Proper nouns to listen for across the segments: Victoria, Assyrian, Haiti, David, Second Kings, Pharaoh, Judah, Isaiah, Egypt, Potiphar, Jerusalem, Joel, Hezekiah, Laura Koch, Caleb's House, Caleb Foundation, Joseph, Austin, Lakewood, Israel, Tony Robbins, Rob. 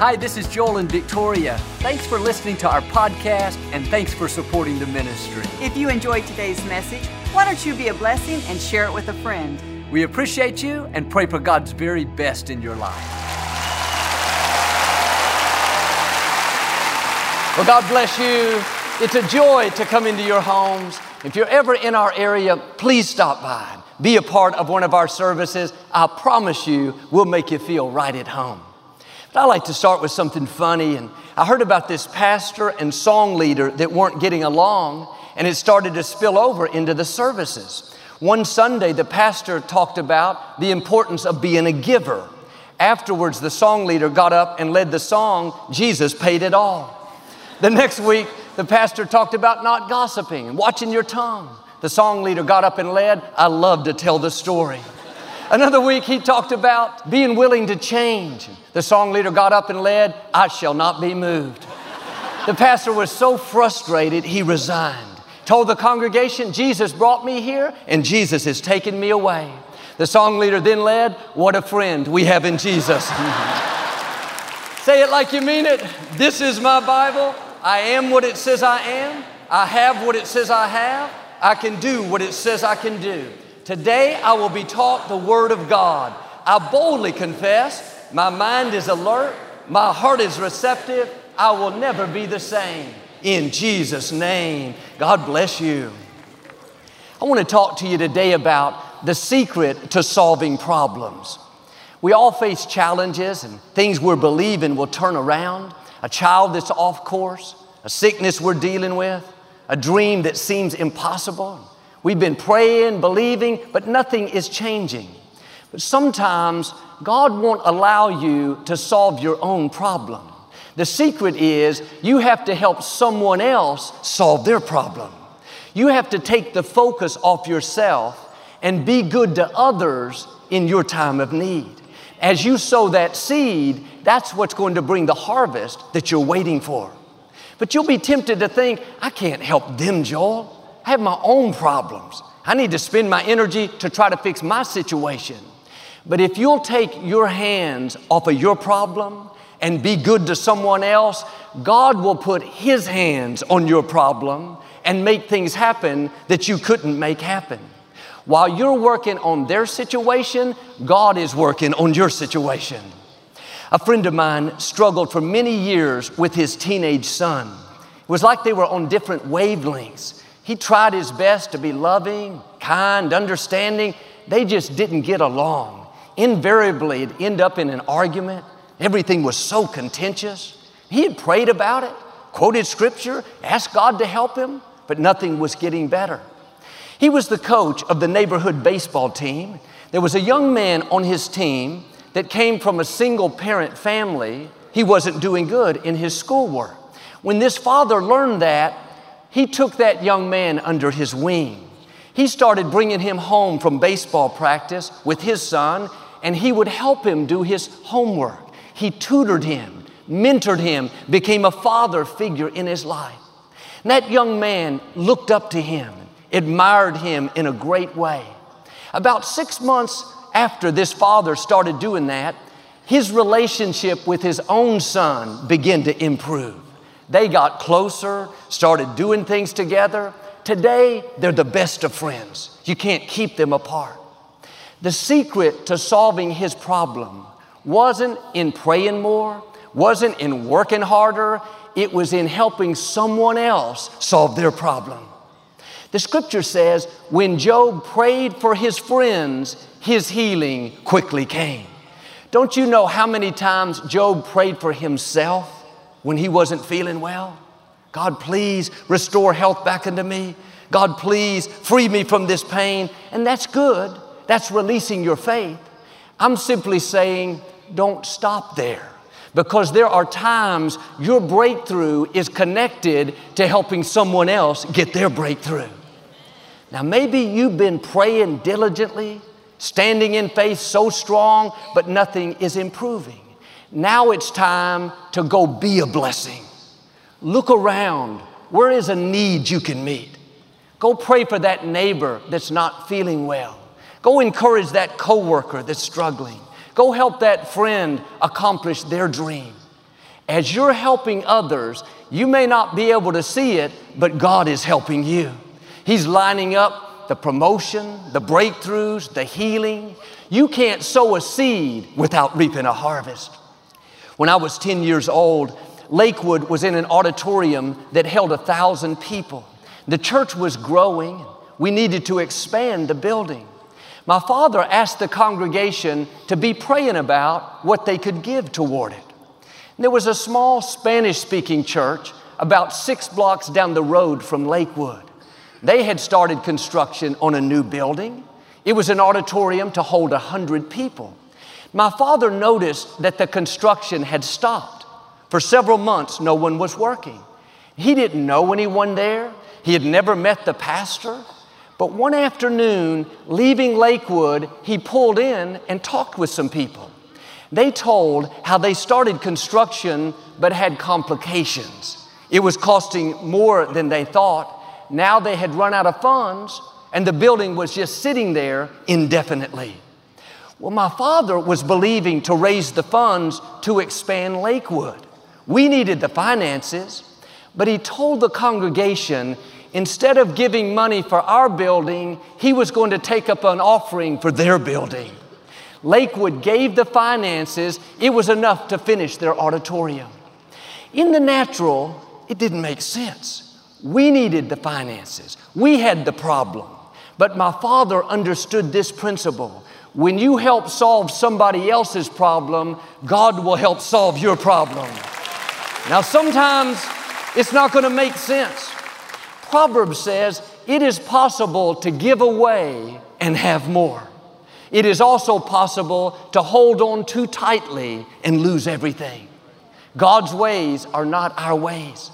Hi, this is Joel and Victoria. Thanks for listening to our podcast, and thanks for supporting the ministry. If you enjoyed today's message, why don't you be a blessing and share it with a friend? We appreciate you and pray for God's very best in your life. Well, God bless you. It's a joy to come into your homes. If you're ever in our area, please stop by and be a part of one of our services. I promise you, we'll make you feel right at home. But I like to start with something funny. And I heard about this pastor and song leader that weren't getting along, and it started to spill over into the services. One Sunday, the pastor talked about the importance of being a giver. Afterwards, the song leader got up and led the song, "Jesus Paid It All." The next week, the pastor talked about not gossiping and watching your tongue. The song leader got up and led, "I love to tell the story." Another week, he talked about being willing to change. The song leader got up and led, "I shall not be moved." The pastor was so frustrated, he resigned. Told the congregation, "Jesus brought me here, and Jesus has taken me away." The song leader then led, "What a friend we have in Jesus." Say it like you mean it. This is my Bible. I am what it says I am. I have what it says I have. I can do what it says I can do. Today, I will be taught the Word of God. I boldly confess, my mind is alert, my heart is receptive. I will never be the same. In Jesus' name, God bless you. I want to talk to you today about the secret to solving problems. We all face challenges and things we're believing will turn around. A child that's off course, a sickness we're dealing with, a dream that seems impossible. We've been praying, believing, but nothing is changing. But sometimes God won't allow you to solve your own problem. The secret is you have to help someone else solve their problem. You have to take the focus off yourself and be good to others in your time of need. As you sow that seed, that's what's going to bring the harvest that you're waiting for. But you'll be tempted to think, "I can't help them, Joel. I have my own problems. I need to spend my energy to try to fix my situation." But if you'll take your hands off of your problem and be good to someone else, God will put His hands on your problem and make things happen that you couldn't make happen. While you're working on their situation, God is working on your situation. A friend of mine struggled for many years with his teenage son. It was like they were on different wavelengths. He tried his best to be loving, kind, understanding. They just didn't get along. Invariably, it'd end up in an argument. Everything was so contentious. He had prayed about it, quoted scripture, asked God to help him, but nothing was getting better. He was the coach of the neighborhood baseball team. There was a young man on his team that came from a single-parent family. He wasn't doing good in his schoolwork. When this father learned that, he took that young man under his wing. He started bringing him home from baseball practice with his son, and he would help him do his homework. He tutored him, mentored him, became a father figure in his life. And that young man looked up to him, admired him in a great way. About 6 months after this father started doing that, his relationship with his own son began to improve. They got closer, started doing things together. Today, they're the best of friends. You can't keep them apart. The secret to solving his problem wasn't in praying more, wasn't in working harder. It was in helping someone else solve their problem. The scripture says, when Job prayed for his friends, his healing quickly came. Don't you know how many times Job prayed for himself when he wasn't feeling well? God, please restore health back into me. God, please free me from this pain. And that's good. That's releasing your faith. I'm simply saying, don't stop there, because there are times your breakthrough is connected to helping someone else get their breakthrough. Now, maybe you've been praying diligently, standing in faith so strong, but nothing is improving. Now it's time to go be a blessing. Look around. Where is a need you can meet? Go pray for that neighbor that's not feeling well. Go encourage that coworker that's struggling. Go help that friend accomplish their dream. As you're helping others, you may not be able to see it, but God is helping you. He's lining up the promotion, the breakthroughs, the healing. You can't sow a seed without reaping a harvest. When I was 10 years old, Lakewood was in an auditorium that held 1,000 people. The church was growing. We needed to expand the building. My father asked the congregation to be praying about what they could give toward it. There was a small Spanish-speaking church about 6 blocks down the road from Lakewood. They had started construction on a new building. It was an auditorium to hold 100 people. My father noticed that the construction had stopped. For several months, no one was working. He didn't know anyone there. He had never met the pastor. But one afternoon, leaving Lakewood, he pulled in and talked with some people. They told how they started construction but had complications. It was costing more than they thought. Now they had run out of funds and the building was just sitting there indefinitely. Well, my father was believing to raise the funds to expand Lakewood. We needed the finances, but he told the congregation instead of giving money for our building, he was going to take up an offering for their building. Lakewood gave the finances. It was enough to finish their auditorium. In the natural, it didn't make sense. We needed the finances. We had the problem. But my father understood this principle. When you help solve somebody else's problem, God will help solve your problem. Now, sometimes it's not going to make sense. Proverbs says, it is possible to give away and have more. It is also possible to hold on too tightly and lose everything. God's ways are not our ways.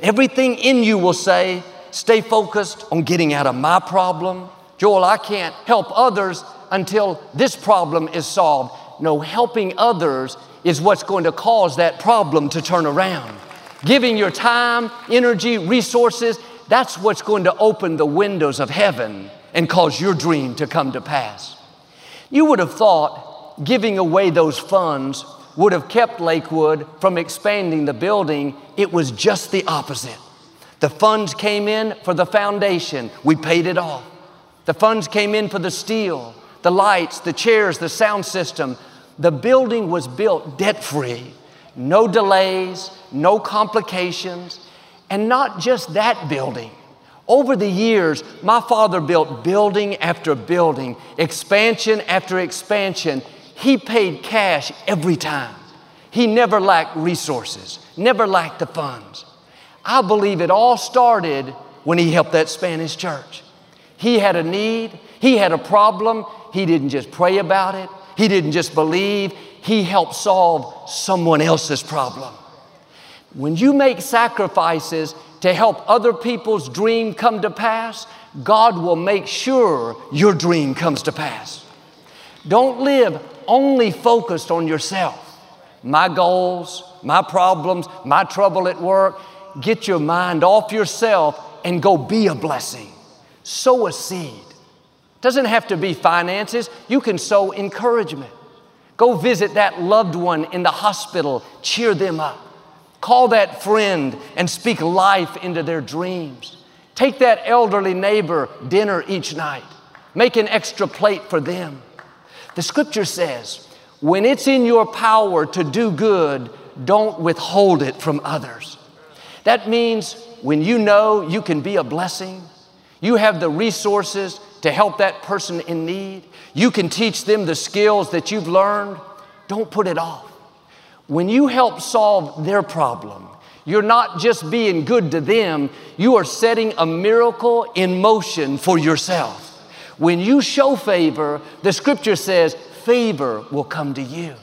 Everything in you will say, stay focused on getting out of my problem. Joel, I can't help others until this problem is solved. No, helping others is what's going to cause that problem to turn around. Giving your time, energy, resources, that's what's going to open the windows of heaven and cause your dream to come to pass. You would have thought giving away those funds would have kept Lakewood from expanding the building. It was just the opposite. The funds came in for the foundation. We paid it off. The funds came in for the steel, the lights, the chairs, the sound system. The building was built debt-free. No delays, no complications. And not just that building. Over the years, my father built building after building, expansion after expansion. He paid cash every time. He never lacked resources, never lacked the funds. I believe it all started when he helped that Spanish church. He had a need, he had a problem. He didn't just pray about it. He didn't just believe. He helped solve someone else's problem. When you make sacrifices to help other people's dream come to pass, God will make sure your dream comes to pass. Don't live only focused on yourself. My goals, my problems, my trouble at work. Get your mind off yourself and go be a blessing. Sow a seed. Doesn't have to be finances. You can sow encouragement. Go visit that loved one in the hospital. Cheer them up. Call that friend and speak life into their dreams. Take that elderly neighbor dinner each night. Make an extra plate for them. The scripture says, when it's in your power to do good, don't withhold it from others. That means when you know you can be a blessing, you have the resources to help that person in need, you can teach them the skills that you've learned, don't put it off. When you help solve their problem, you're not just being good to them, you are setting a miracle in motion for yourself. When you show favor, the scripture says, favor will come to you.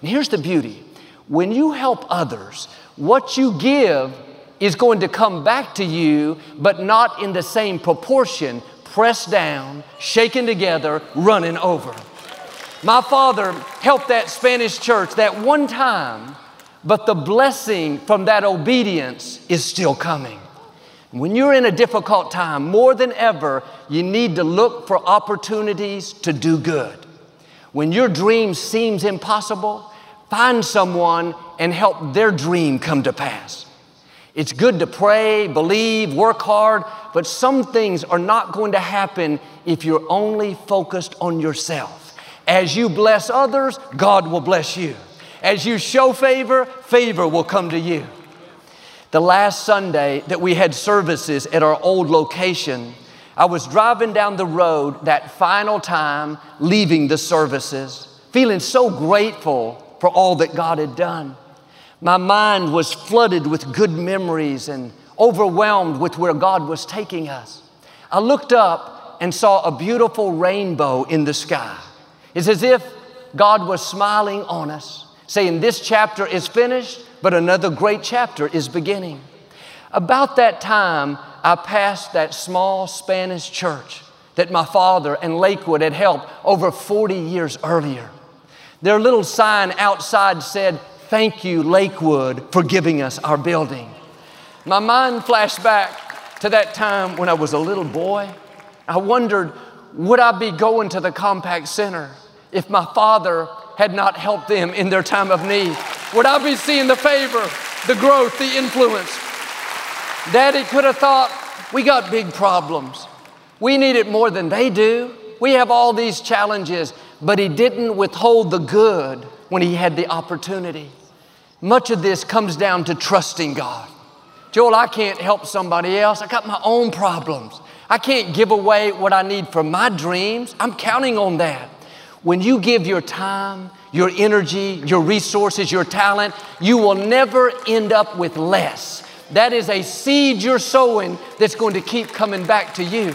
And here's the beauty. When you help others, what you give is going to come back to you, but not in the same proportion, pressed down, shaken together, running over. My father helped that Spanish church that one time, but the blessing from that obedience is still coming. When you're in a difficult time, more than ever, you need to look for opportunities to do good. When your dream seems impossible, find someone and help their dream come to pass. It's good to pray, believe, work hard, but some things are not going to happen if you're only focused on yourself. As you bless others, God will bless you. As you show favor, favor will come to you. The last Sunday that we had services at our old location, I was driving down the road that final time, leaving the services, feeling so grateful for all that God had done. My mind was flooded with good memories and overwhelmed with where God was taking us. I looked up and saw a beautiful rainbow in the sky. It's as if God was smiling on us, saying this chapter is finished, but another great chapter is beginning. About that time, I passed that small Spanish church that my father and Lakewood had helped over 40 years earlier. Their little sign outside said, "Thank you, Lakewood, for giving us our building." My mind flashed back to that time when I was a little boy. I wondered, would I be going to the compact center if my father had not helped them in their time of need? Would I be seeing the favor, the growth, the influence? Daddy could have thought, we got big problems. We need it more than they do. We have all these challenges, but he didn't withhold the good when he had the opportunity. Much of this comes down to trusting God. Joel, I can't help somebody else. I got my own problems. I can't give away what I need for my dreams. I'm counting on that. When you give your time, your energy, your resources, your talent, you will never end up with less. That is a seed you're sowing that's going to keep coming back to you.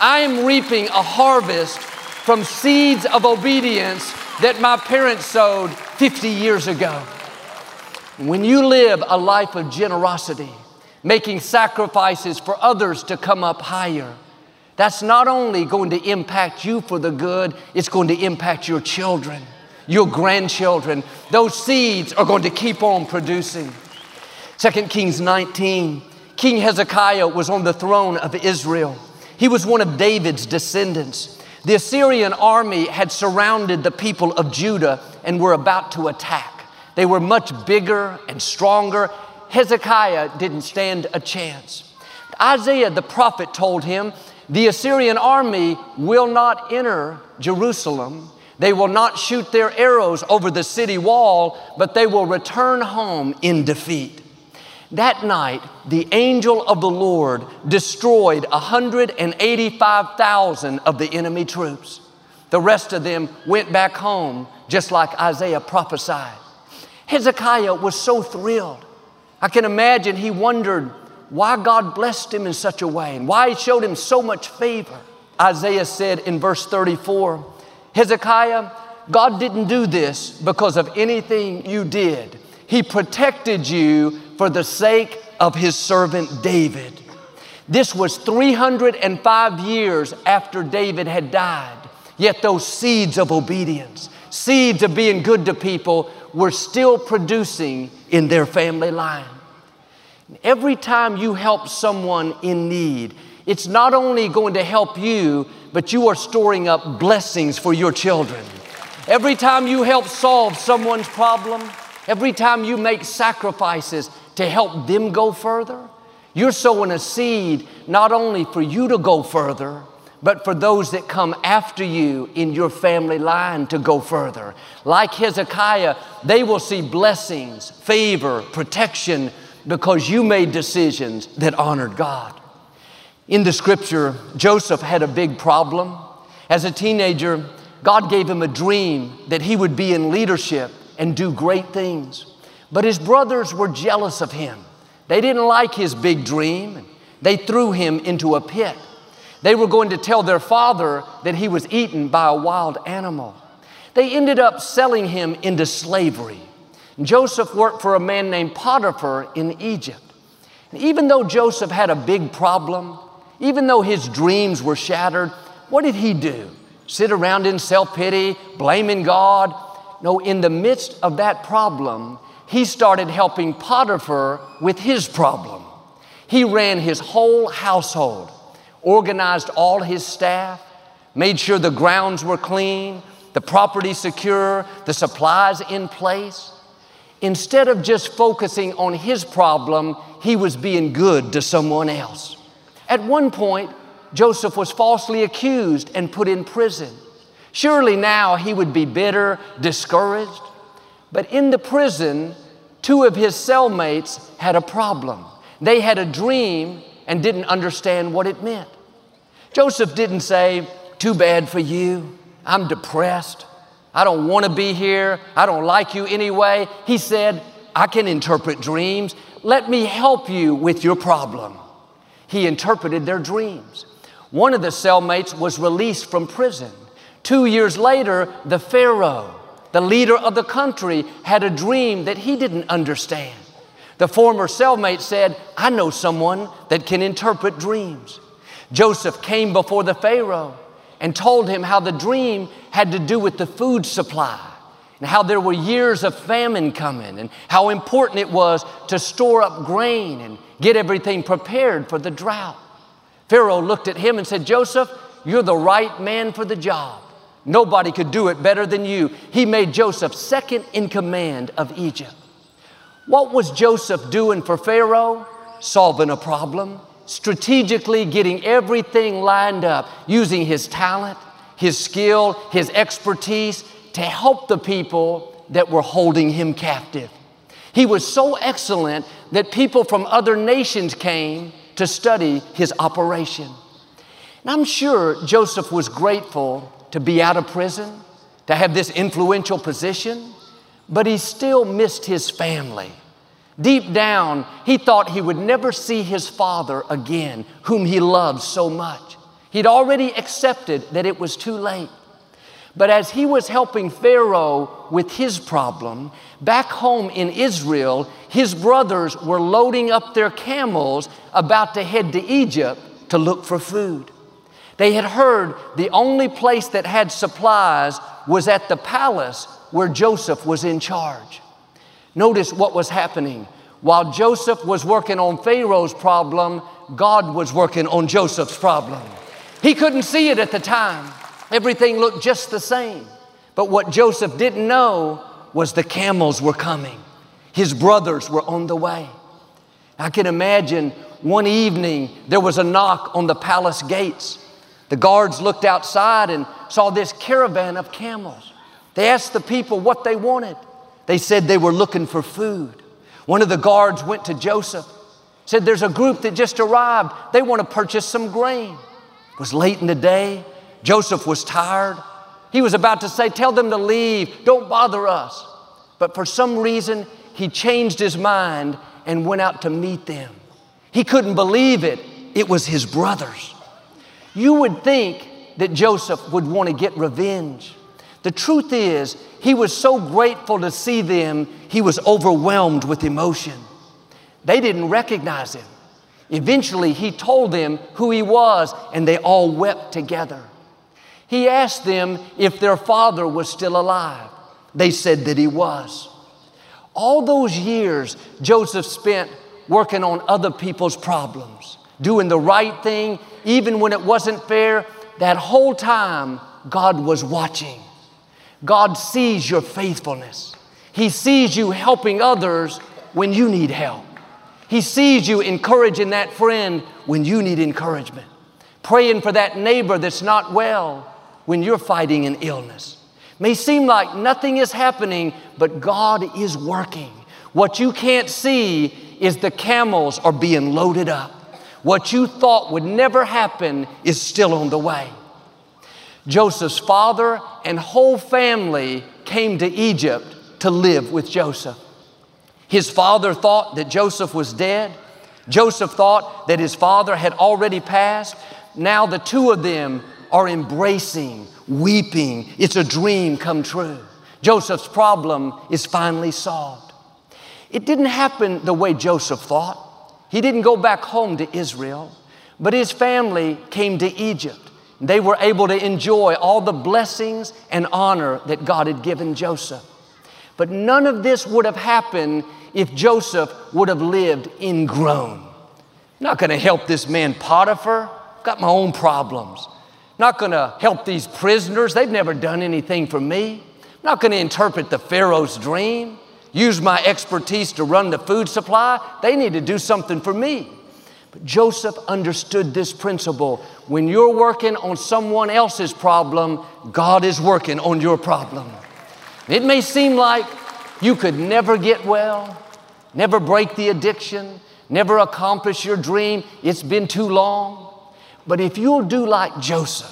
I am reaping a harvest from seeds of obedience that my parents sowed 50 years ago. When you live a life of generosity, making sacrifices for others to come up higher, that's not only going to impact you for the good, it's going to impact your children, your grandchildren. Those seeds are going to keep on producing. Second Kings 19, King Hezekiah was on the throne of Israel. He was one of David's descendants. The Assyrian army had surrounded the people of Judah and were about to attack. They were much bigger and stronger. Hezekiah didn't stand a chance. Isaiah the prophet told him, the Assyrian army will not enter Jerusalem. They will not shoot their arrows over the city wall, but they will return home in defeat. That night, the angel of the Lord destroyed 185,000 of the enemy troops. The rest of them went back home, just like Isaiah prophesied. Hezekiah was so thrilled. I can imagine he wondered why God blessed him in such a way and why he showed him so much favor. Isaiah said in verse 34, Hezekiah, God didn't do this because of anything you did. He protected you for the sake of his servant David. This was 305 years after David had died, yet those seeds of obedience, seeds of being good to people were still producing in their family line. Every time you help someone in need, it's not only going to help you, but you are storing up blessings for your children. Every time you help solve someone's problem, every time you make sacrifices to help them go further, you're sowing a seed not only for you to go further, but for those that come after you in your family line to go further. Like Hezekiah, they will see blessings, favor, protection, because you made decisions that honored God. In the scripture, Joseph had a big problem. As a teenager, God gave him a dream that he would be in leadership and do great things. But his brothers were jealous of him. They didn't like his big dream. They threw him into a pit. They were going to tell their father that he was eaten by a wild animal. They ended up selling him into slavery. Joseph worked for a man named Potiphar in Egypt. And even though Joseph had a big problem, even though his dreams were shattered, what did he do? Sit around in self-pity, blaming God? No, in the midst of that problem, he started helping Potiphar with his problem. He ran his whole household, organized all his staff, made sure the grounds were clean, the property secure, the supplies in place. Instead of just focusing on his problem, he was being good to someone else. At one point, Joseph was falsely accused and put in prison. Surely now he would be bitter, discouraged. But in the prison, two of his cellmates had a problem. They had a dream and didn't understand what it meant. Joseph didn't say, "Too bad for you. I'm depressed. I don't want to be here. I don't like you anyway." He said, "I can interpret dreams. Let me help you with your problem." He interpreted their dreams. One of the cellmates was released from prison. 2 years later, the Pharaoh, the leader of the country, had a dream that he didn't understand. The former cellmate said, "I know someone that can interpret dreams." Joseph came before the Pharaoh and told him how the dream had to do with the food supply and how there were years of famine coming and how important it was to store up grain and get everything prepared for the drought. Pharaoh looked at him and said, "Joseph, you're the right man for the job. Nobody could do it better than you." He made Joseph second in command of Egypt. What was Joseph doing for Pharaoh? Solving a problem, strategically getting everything lined up, using his talent, his skill, his expertise to help the people that were holding him captive. He was so excellent that people from other nations came to study his operation. And I'm sure Joseph was grateful to be out of prison, to have this influential position, but he still missed his family. Deep down, he thought he would never see his father again, whom he loved so much. He'd already accepted that it was too late. But as he was helping Pharaoh with his problem, back home in Israel, his brothers were loading up their camels, about to head to Egypt to look for food. They had heard the only place that had supplies was at the palace where Joseph was in charge. Notice what was happening. While Joseph was working on Pharaoh's problem, God was working on Joseph's problem. He couldn't see it at the time. Everything looked just the same. But what Joseph didn't know was the camels were coming. His brothers were on the way. I can imagine one evening there was a knock on the palace gates. The guards looked outside and saw this caravan of camels. They asked the people what they wanted. They said they were looking for food. One of the guards went to Joseph, said, "There's a group that just arrived. They want to purchase some grain." It was late in the day. Joseph was tired. He was about to say, "Tell them to leave. Don't bother us." But for some reason, he changed his mind and went out to meet them. He couldn't believe it. It was his brothers. You would think that Joseph would want to get revenge. The truth is, he was so grateful to see them, he was overwhelmed with emotion. They didn't recognize him. Eventually, he told them who he was, and they all wept together. He asked them if their father was still alive. They said that he was. All those years, Joseph spent working on other people's problems, doing the right thing, even when it wasn't fair. That whole time, God was watching. God sees your faithfulness. He sees you helping others when you need help. He sees you encouraging that friend when you need encouragement, praying for that neighbor that's not well when you're fighting an illness. It may seem like nothing is happening, but God is working. What you can't see is the camels are being loaded up. What you thought would never happen is still on the way. Joseph's father and whole family came to Egypt to live with Joseph. His father thought that Joseph was dead. Joseph thought that his father had already passed. Now the two of them are embracing, weeping. It's a dream come true. Joseph's problem is finally solved. It didn't happen the way Joseph thought. He didn't go back home to Israel, but his family came to Egypt. They were able to enjoy all the blessings and honor that God had given Joseph. But none of this would have happened if Joseph would have lived ingrown. I'm not going to help this man Potiphar. I've got my own problems. Not going to help these prisoners. They've never done anything for me. I'm not going to interpret the Pharaoh's dream, use my expertise to run the food supply. They need to do something for me. But Joseph understood this principle. When you're working on someone else's problem, God is working on your problem. It may seem like you could never get well, never break the addiction, never accomplish your dream. It's been too long. But if you'll do like Joseph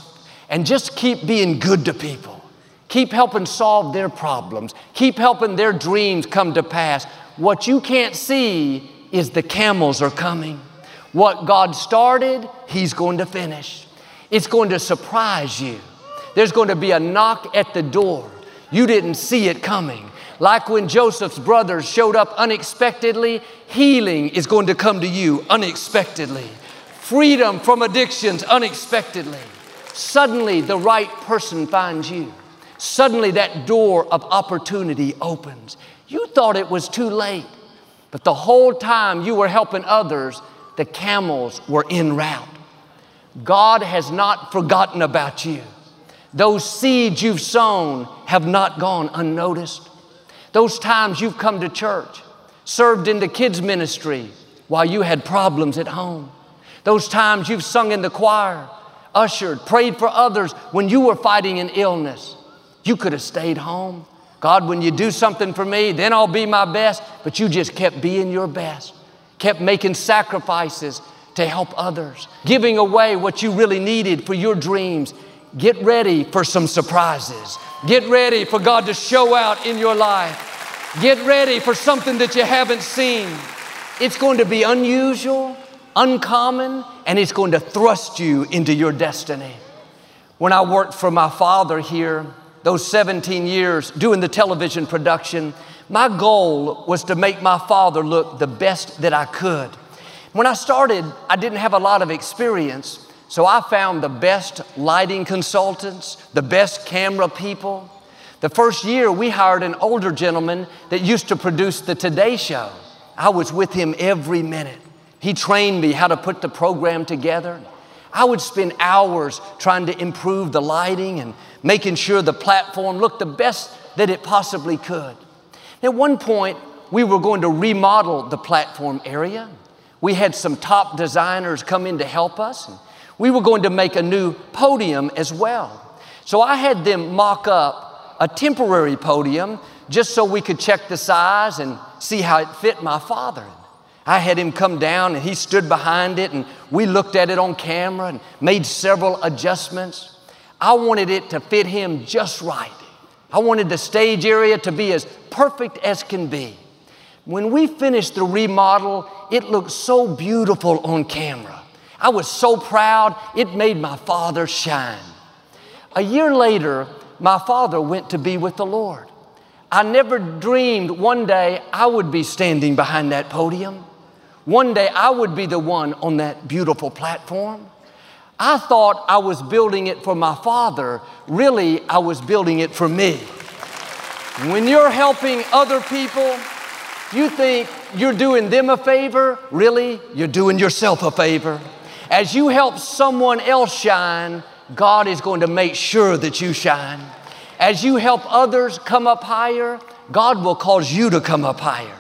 and just keep being good to people, keep helping solve their problems, keep helping their dreams come to pass, what you can't see is the camels are coming. What God started, He's going to finish. It's going to surprise you. There's going to be a knock at the door. You didn't see it coming. Like when Joseph's brothers showed up unexpectedly, healing is going to come to you unexpectedly. Freedom from addictions unexpectedly. Suddenly the right person finds you. Suddenly that door of opportunity opens. You thought it was too late, but the whole time you were helping others, the camels were en route. God has not forgotten about you. Those seeds you've sown have not gone unnoticed. Those times you've come to church, served in the kids' ministry while you had problems at home. Those times you've sung in the choir, ushered, prayed for others when you were fighting an illness. You could have stayed home. God, when you do something for me, then I'll be my best. But you just kept being your best, kept making sacrifices to help others, giving away what you really needed for your dreams. Get ready for some surprises. Get ready for God to show out in your life. Get ready for something that you haven't seen. It's going to be unusual, uncommon, and it's going to thrust you into your destiny. When I worked for my father here, those 17 years doing the television production, my goal was to make my father look the best that I could. When I started, I didn't have a lot of experience, so I found the best lighting consultants, the best camera people. The first year, we hired an older gentleman that used to produce the Today Show. I was with him every minute. He trained me how to put the program together. I would spend hours trying to improve the lighting and making sure the platform looked the best that it possibly could. At one point, we were going to remodel the platform area. We had some top designers come in to help us. And we were going to make a new podium as well. So I had them mock up a temporary podium just so we could check the size and see how it fit my father. I had him come down and he stood behind it and we looked at it on camera and made several adjustments. I wanted it to fit him just right. I wanted the stage area to be as perfect as can be. When we finished the remodel, it looked so beautiful on camera. I was so proud, it made my father shine. A year later, my father went to be with the Lord. I never dreamed one day I would be standing behind that podium. One day I would be the one on that beautiful platform. I thought I was building it for my father. Really, I was building it for me. When you're helping other people, you think you're doing them a favor. Really, you're doing yourself a favor. As you help someone else shine, God is going to make sure that you shine. As you help others come up higher, God will cause you to come up higher.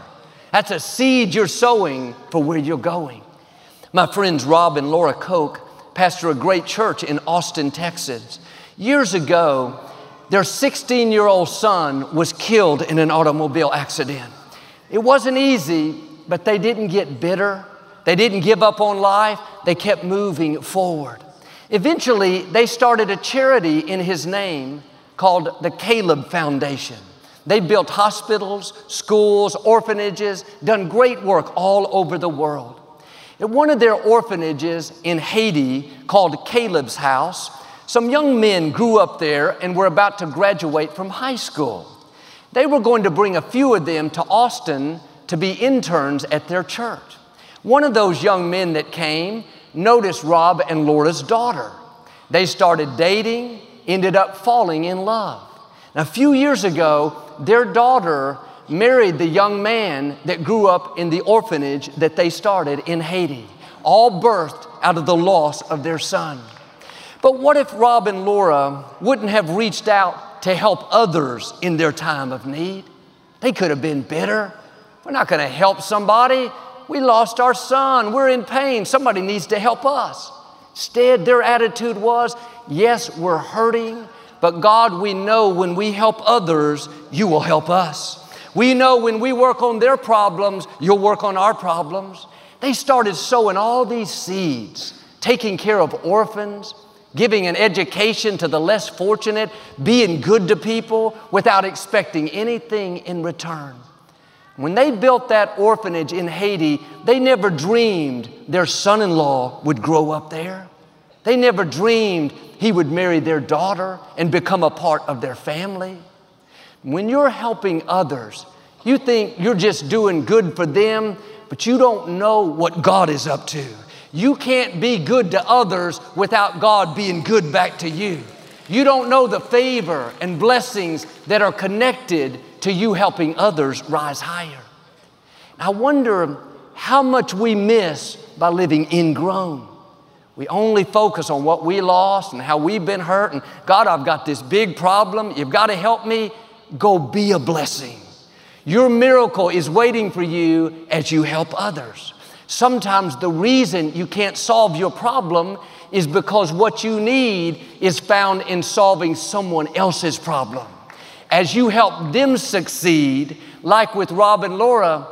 That's a seed you're sowing for where you're going. My friends Rob and Laura Koch pastor a great church in Austin, Texas. Years ago, their 16-year-old son was killed in an automobile accident. It wasn't easy, but they didn't get bitter. They didn't give up on life. They kept moving forward. Eventually, they started a charity in his name called the Caleb Foundation. They built hospitals, schools, orphanages, done great work all over the world. At one of their orphanages in Haiti called Caleb's House, some young men grew up there and were about to graduate from high school. They were going to bring a few of them to Austin to be interns at their church. One of those young men that came noticed Rob and Laura's daughter. They started dating, ended up falling in love. Now, a few years ago, their daughter married the young man that grew up in the orphanage that they started in Haiti, all birthed out of the loss of their son. But what if Rob and Laura wouldn't have reached out to help others in their time of need? They could have been bitter. We're not going to help somebody. We lost our son. We're in pain. Somebody needs to help us. Instead, their attitude was, yes, we're hurting, but God, we know when we help others, you will help us. We know when we work on their problems, you'll work on our problems. They started sowing all these seeds, taking care of orphans, giving an education to the less fortunate, being good to people without expecting anything in return. When they built that orphanage in Haiti, they never dreamed their son-in-law would grow up there. They never dreamed he would marry their daughter and become a part of their family. When you're helping others, you think you're just doing good for them, but you don't know what God is up to. You can't be good to others without God being good back to you. You don't know the favor and blessings that are connected to you helping others rise higher. And I wonder how much we miss by living ingrown. We only focus on what we lost and how we've been hurt. And God, I've got this big problem. You've got to help me. Go be a blessing. Your miracle is waiting for you as you help others. Sometimes the reason you can't solve your problem is because what you need is found in solving someone else's problem. As you help them succeed, like with Rob and Laura,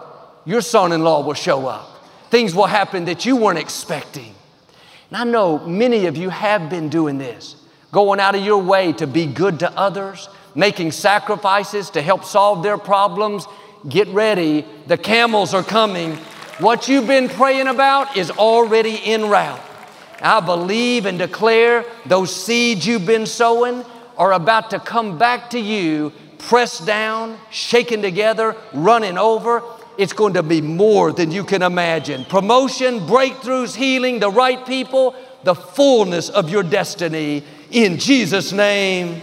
your son-in-law will show up. Things will happen that you weren't expecting. And I know many of you have been doing this, going out of your way to be good to others, making sacrifices to help solve their problems. Get ready, the camels are coming. What you've been praying about is already en route. I believe and declare those seeds you've been sowing are about to come back to you, pressed down, shaken together, running over. It's going to be more than you can imagine. Promotion, breakthroughs, healing, the right people, the fullness of your destiny in Jesus' name.